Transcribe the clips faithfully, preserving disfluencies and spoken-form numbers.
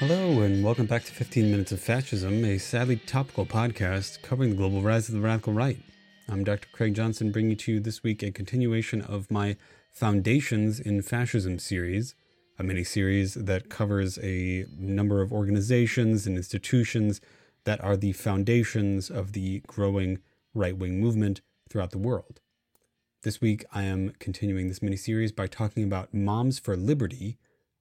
Hello, and welcome back to fifteen minutes of Fascism, a sadly topical podcast covering the global rise of the radical right. I'm Doctor Craig Johnson, bringing to you this week a continuation of my Foundations in Fascism series, a mini-series that covers a number of organizations and institutions that are the foundations of the growing right-wing movement throughout the world. This week, I am continuing this mini-series by talking about Moms for Liberty,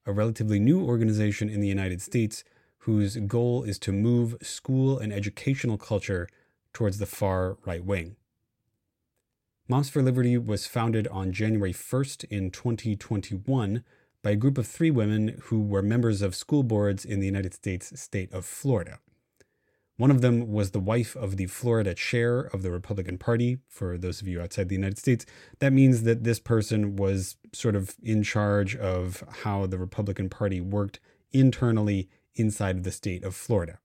a relatively new organization in the United States whose goal is to move school and educational culture towards the far right wing. Moms for Liberty was founded on January first in twenty twenty-one by a group of three women who were members of school boards in the United States state of Florida. One of them was the wife of the Florida chair of the Republican Party. For those of you outside the United States, that means that this person was sort of in charge of how the Republican Party worked internally inside of the state of Florida.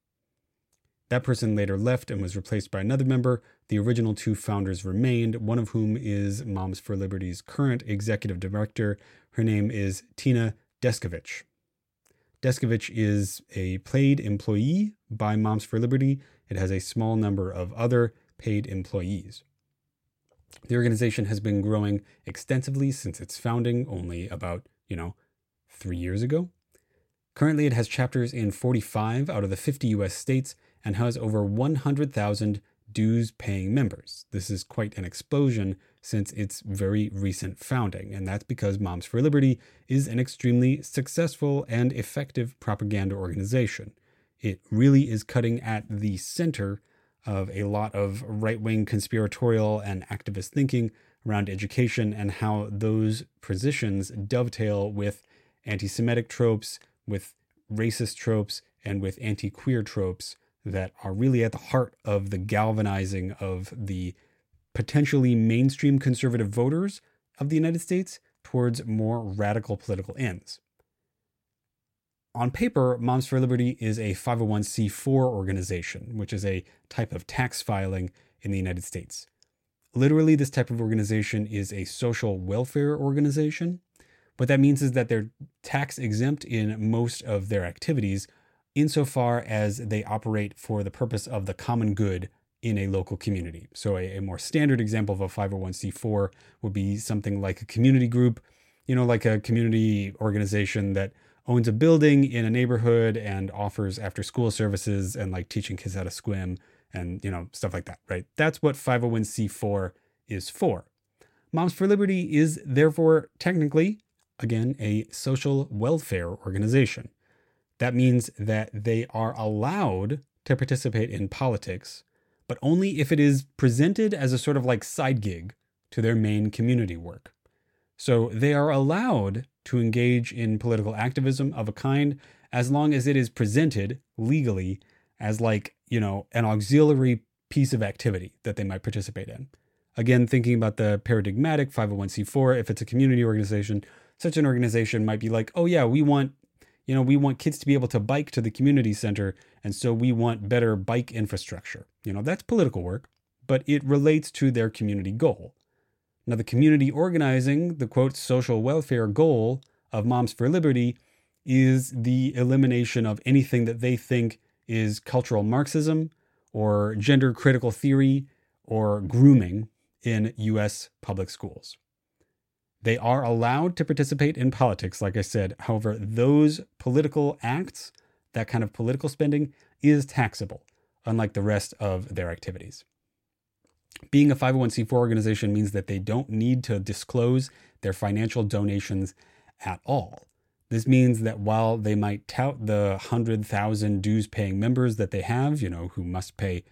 That person later left and was replaced by another member. The original two founders remained, one of whom is Moms for Liberty's current executive director. Her name is Tina Deskovich. Deskovich is a paid employee by Moms for Liberty. It has a small number of other paid employees. The organization has been growing extensively since its founding only about, you know, three years ago. Currently, it has chapters in forty-five out of the fifty U S states and has over one hundred thousand dues-paying members. This is quite an explosion since its very recent founding, and that's because Moms for Liberty is an extremely successful and effective propaganda organization. It really is cutting at the center of a lot of right-wing conspiratorial and activist thinking around education and how those positions dovetail with anti-Semitic tropes, with racist tropes, and with anti-queer tropes that are really at the heart of the galvanizing of the potentially mainstream conservative voters of the United States towards more radical political ends. On paper, Moms for Liberty is a five oh one c four organization, which is a type of tax filing in the United States. Literally, this type of organization is a social welfare organization. What that means is that they're tax exempt in most of their activities, insofar as they operate for the purpose of the common good in a local community. So a, a more standard example of a five oh one c four would be something like a community group, you know, like a community organization that owns a building in a neighborhood and offers after-school services and like teaching kids how to swim and, you know, stuff like that, right? That's what five oh one c four is for. Moms for Liberty is therefore technically, again, a social welfare organization. That means that they are allowed to participate in politics, but only if it is presented as a sort of like side gig to their main community work. So they are allowed to engage in political activism of a kind as long as it is presented legally as like, you know, an auxiliary piece of activity that they might participate in. Again, thinking about the paradigmatic five oh one c four, if it's a community organization, such an organization might be like, oh yeah, we want You know, we want kids to be able to bike to the community center, and so we want better bike infrastructure. You know, that's political work, but it relates to their community goal. Now, the community organizing, the quote, social welfare goal of Moms for Liberty is the elimination of anything that they think is cultural Marxism or gender critical theory or grooming in U S public schools. They are allowed to participate in politics, like I said. However, those political acts, that kind of political spending, is taxable, unlike the rest of their activities. Being a five oh one c four organization means that they don't need to disclose their financial donations at all. This means that while they might tout the one hundred thousand dues-paying members that they have, you know, who must pay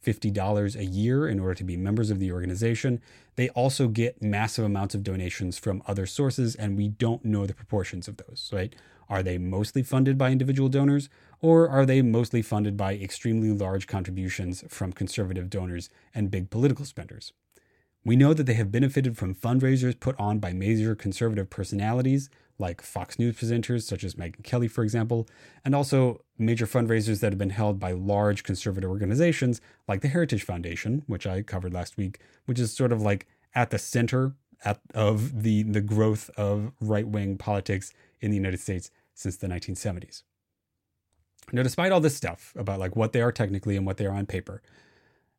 fifty dollars a year in order to be members of the organization, they also get massive amounts of donations from other sources, and we don't know the proportions of those, right? Are they mostly funded by individual donors, or are they mostly funded by extremely large contributions from conservative donors and big political spenders? We know that they have benefited from fundraisers put on by major conservative personalities like Fox News presenters such as Megyn Kelly, for example, and also major fundraisers that have been held by large conservative organizations like the Heritage Foundation, which I covered last week, which is sort of like at the center at, of the, the growth of right-wing politics in the United States since the nineteen seventies. Now, despite all this stuff about like what they are technically and what they are on paper,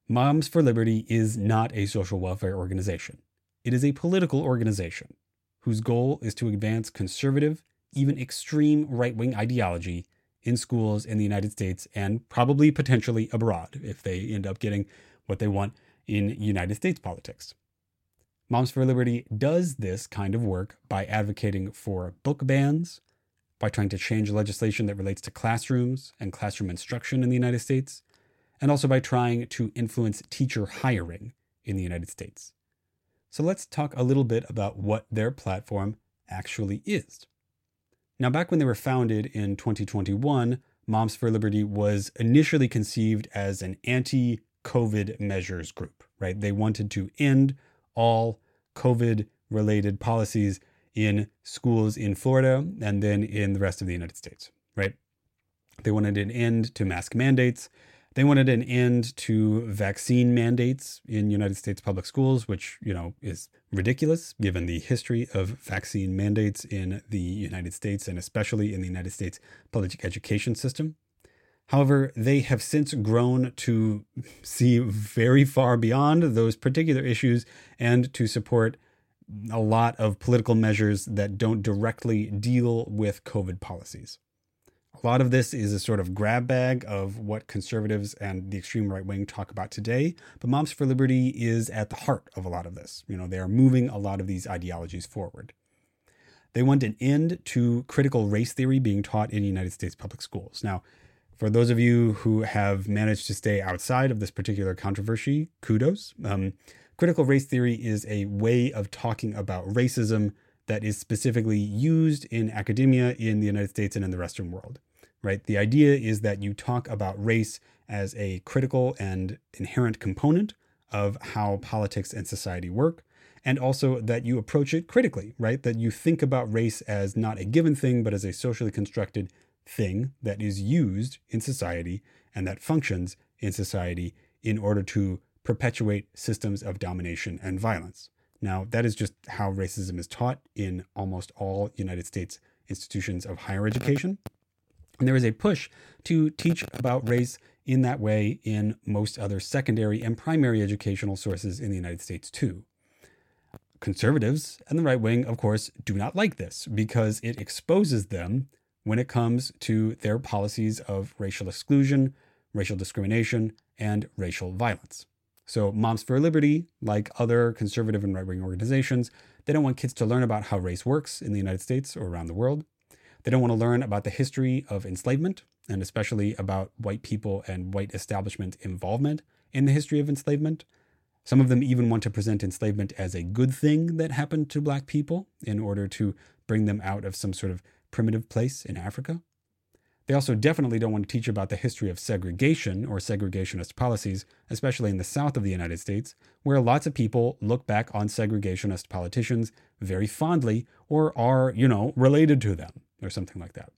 Moms for Liberty is not a social welfare organization. It is a political organization whose goal is to advance conservative, even extreme right-wing ideology in schools in the United States and probably potentially abroad if they end up getting what they want in United States politics. Moms for Liberty does this kind of work by advocating for book bans, by trying to change legislation that relates to classrooms and classroom instruction in the United States, and also by trying to influence teacher hiring in the United States. So let's talk a little bit about what their platform actually is. Now, back when they were founded in twenty twenty-one, Moms for Liberty was initially conceived as an anti-COVID measures group, right? They wanted to end all COVID-related policies in schools in Florida and then in the rest of the United States, right? They wanted an end to mask mandates. They wanted an end to vaccine mandates in United States public schools, which, you know, is ridiculous given the history of vaccine mandates in the United States and especially in the United States public education system. However, they have since grown to see very far beyond those particular issues and to support a lot of political measures that don't directly deal with COVID policies. A lot of this is a sort of grab bag of what conservatives and the extreme right wing talk about today, but Moms for Liberty is at the heart of a lot of this. You know, they are moving a lot of these ideologies forward. They want an end to critical race theory being taught in United States public schools. Now, for those of you who have managed to stay outside of this particular controversy, kudos. Um, critical race theory is a way of talking about racism that is specifically used in academia in the United States and in the Western world, right? The idea is that you talk about race as a critical and inherent component of how politics and society work, and also that you approach it critically, right? That you think about race as not a given thing, but as a socially constructed thing that is used in society and that functions in society in order to perpetuate systems of domination and violence. Now, that is just how racism is taught in almost all United States institutions of higher education. And there is a push to teach about race in that way in most other secondary and primary educational sources in the United States, too. Conservatives and the right wing, of course, do not like this because it exposes them when it comes to their policies of racial exclusion, racial discrimination, and racial violence. So Moms for Liberty, like other conservative and right-wing organizations, they don't want kids to learn about how race works in the United States or around the world. They don't want to learn about the history of enslavement, and especially about white people and white establishment involvement in the history of enslavement. Some of them even want to present enslavement as a good thing that happened to black people in order to bring them out of some sort of primitive place in Africa. They also definitely don't want to teach about the history of segregation or segregationist policies, especially in the South of the United States, where lots of people look back on segregationist politicians very fondly or are, you know, related to them or something like that.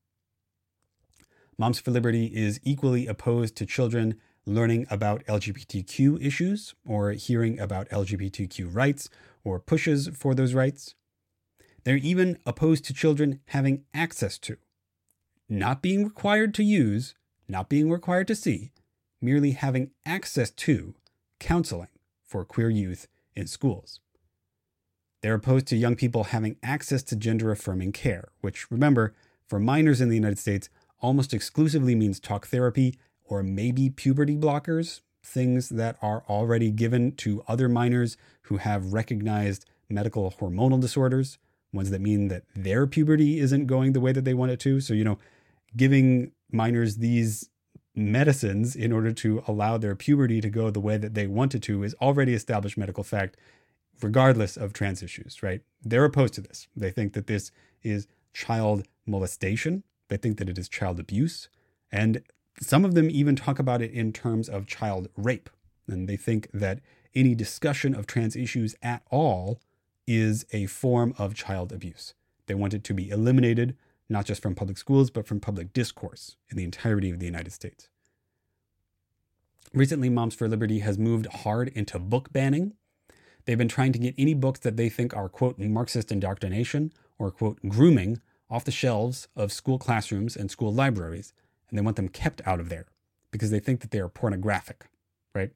Moms for Liberty is equally opposed to children learning about L G B T Q issues or hearing about L G B T Q rights or pushes for those rights. They're even opposed to children having access to, not being required to use, not being required to see, merely having access to counseling for queer youth in schools. They're opposed to young people having access to gender-affirming care, which, remember, for minors in the United States, almost exclusively means talk therapy or maybe puberty blockers, things that are already given to other minors who have recognized medical hormonal disorders, ones that mean that their puberty isn't going the way that they want it to. So, you know, giving minors these medicines in order to allow their puberty to go the way that they want it to is already established medical fact, regardless of trans issues, right? They're opposed to this. They think that this is child molestation. They think that it is child abuse. And some of them even talk about it in terms of child rape. And they think that any discussion of trans issues at all is a form of child abuse. They want it to be eliminated, not just from public schools, but from public discourse in the entirety of the United States. Recently, Moms for Liberty has moved hard into book banning. They've been trying to get any books that they think are, quote, Marxist indoctrination or, quote, grooming off the shelves of school classrooms and school libraries, and they want them kept out of there because they think that they are pornographic, right?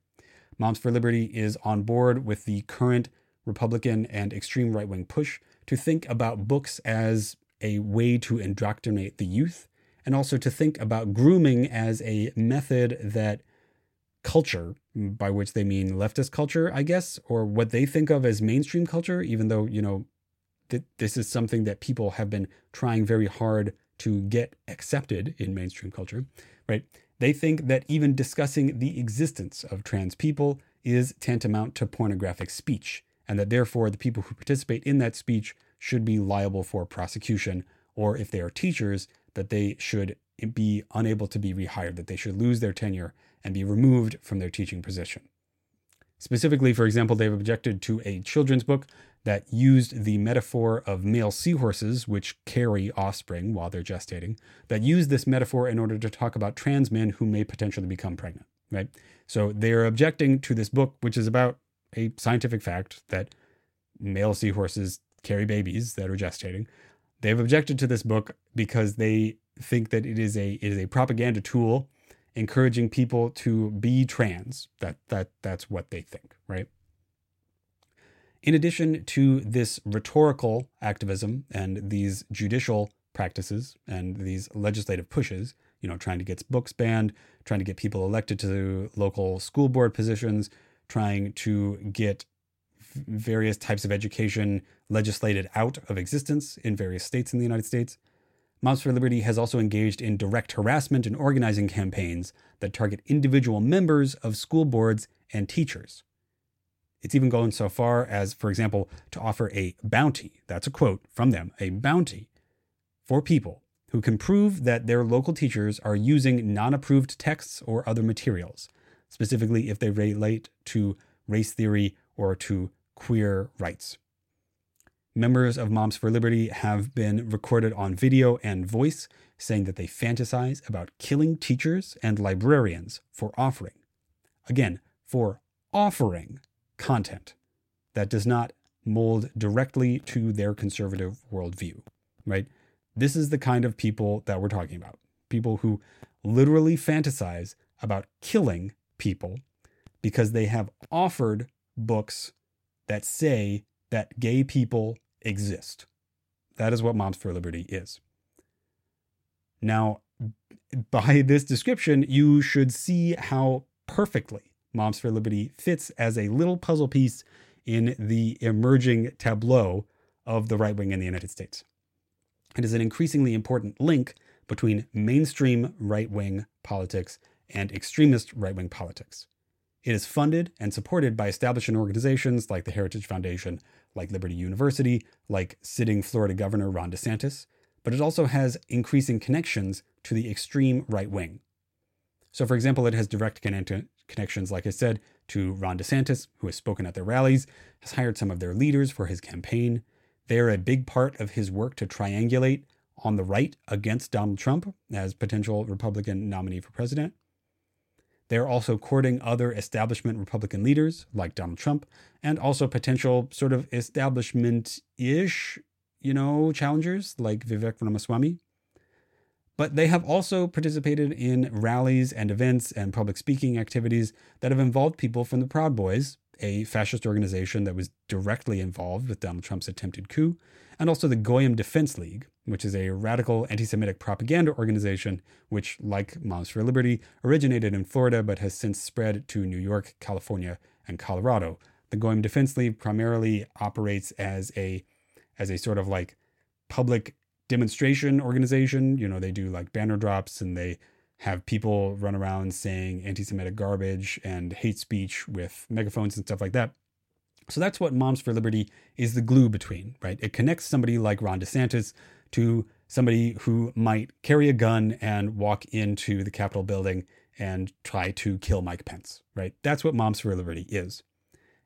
Moms for Liberty is on board with the current Republican and extreme right-wing push to think about books as a way to indoctrinate the youth, and also to think about grooming as a method that culture, by which they mean leftist culture, I guess, or what they think of as mainstream culture, even though, you know, th- this is something that people have been trying very hard to get accepted in mainstream culture, right? They think that even discussing the existence of trans people is tantamount to pornographic speech, and that therefore the people who participate in that speech should be liable for prosecution, or if they are teachers, that they should be unable to be rehired, that they should lose their tenure and be removed from their teaching position. Specifically, for example, they've objected to a children's book that used the metaphor of male seahorses, which carry offspring while they're gestating, that used this metaphor in order to talk about trans men who may potentially become pregnant, right? So they're objecting to this book, which is about a scientific fact that male seahorses carry babies that are gestating. They've objected to this book because they think that it is a it is a propaganda tool encouraging people to be trans. That that that's what they think, right? In addition to this rhetorical activism and these judicial practices and these legislative pushes, you know, trying to get books banned, trying to get people elected to local school board positions, trying to get various types of education legislated out of existence in various states in the United States, Moms for Liberty has also engaged in direct harassment and organizing campaigns that target individual members of school boards and teachers. It's even gone so far as, for example, to offer a bounty, that's a quote from them, a bounty for people who can prove that their local teachers are using non-approved texts or other materials, specifically if they relate to race theory or to queer rights. Members of Moms for Liberty have been recorded on video and voice saying that they fantasize about killing teachers and librarians for offering, again, for offering content that does not mold directly to their conservative worldview, right? This is the kind of people that we're talking about, people who literally fantasize about killing people because they have offered books that say that gay people exist. That is what Moms for Liberty is. Now, by this description, you should see how perfectly Moms for Liberty fits as a little puzzle piece in the emerging tableau of the right wing in the United States. It is an increasingly important link between mainstream right-wing politics and extremist right-wing politics. It is funded and supported by establishment organizations like the Heritage Foundation, like Liberty University, like sitting Florida Governor Ron DeSantis, but it also has increasing connections to the extreme right wing. So, for example, it has direct connect- connections, like I said, to Ron DeSantis, who has spoken at their rallies, has hired some of their leaders for his campaign. They are a big part of his work to triangulate on the right against Donald Trump as potential Republican nominee for president. They're also courting other establishment Republican leaders like Donald Trump and also potential sort of establishment-ish, you know, challengers like Vivek Ramaswamy. But they have also participated in rallies and events and public speaking activities that have involved people from the Proud Boys, a fascist organization that was directly involved with Donald Trump's attempted coup, and also the Goyim Defense League, which is a radical anti-Semitic propaganda organization, which, like Moms for Liberty, originated in Florida but has since spread to New York, California, and Colorado. The Goyim Defense League primarily operates as a as a sort of like public demonstration organization. You know, they do like banner drops and they have people run around saying anti-Semitic garbage and hate speech with megaphones and stuff like that. So that's what Moms for Liberty is the glue between, right? It connects somebody like Ron DeSantis to somebody who might carry a gun and walk into the Capitol building and try to kill Mike Pence, right? That's what Moms for Liberty is.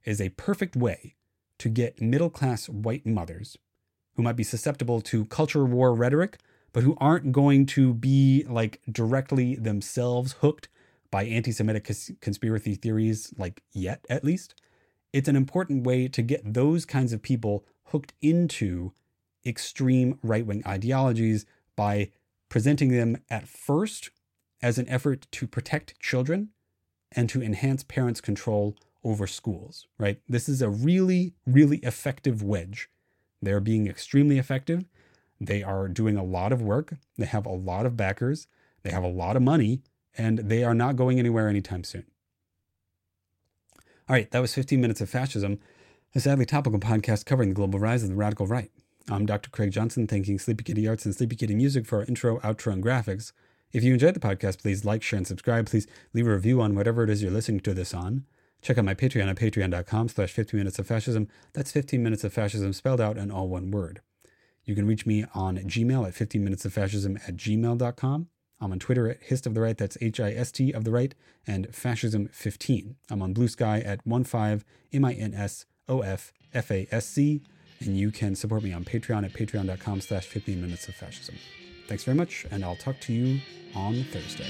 It is a perfect way to get middle-class white mothers who might be susceptible to culture war rhetoric, but who aren't going to be like directly themselves hooked by anti-Semitic cons- conspiracy theories, like yet at least. It's an important way to get those kinds of people hooked into extreme right-wing ideologies by presenting them at first as an effort to protect children and to enhance parents' control over schools, right? This is a really, really effective wedge. They're being extremely effective. They are doing a lot of work. They have a lot of backers. They have a lot of money, and they are not going anywhere anytime soon. All right, that was fifteen minutes of Fascism, a sadly topical podcast covering the global rise of the radical right. I'm Doctor Craig Johnson, thanking Sleepy Kitty Arts and Sleepy Kitty Music for our intro, outro, and graphics. If you enjoyed the podcast, please like, share, and subscribe. Please leave a review on whatever it is you're listening to this on. Check out my Patreon at patreon.com slash 15 minutes of fascism. That's fifteen minutes of fascism spelled out in all one word. You can reach me on Gmail at fifteen minutes of fascism at gmail dot com. I'm on Twitter at hist of the right, that's H I S T of the right, and fascism fifteen. I'm on Blue Sky at one five M I N S O F F A S C, and you can support me on Patreon at patreon.com slash 15 minutes of fascism. Thanks very much, and I'll talk to you on Thursday.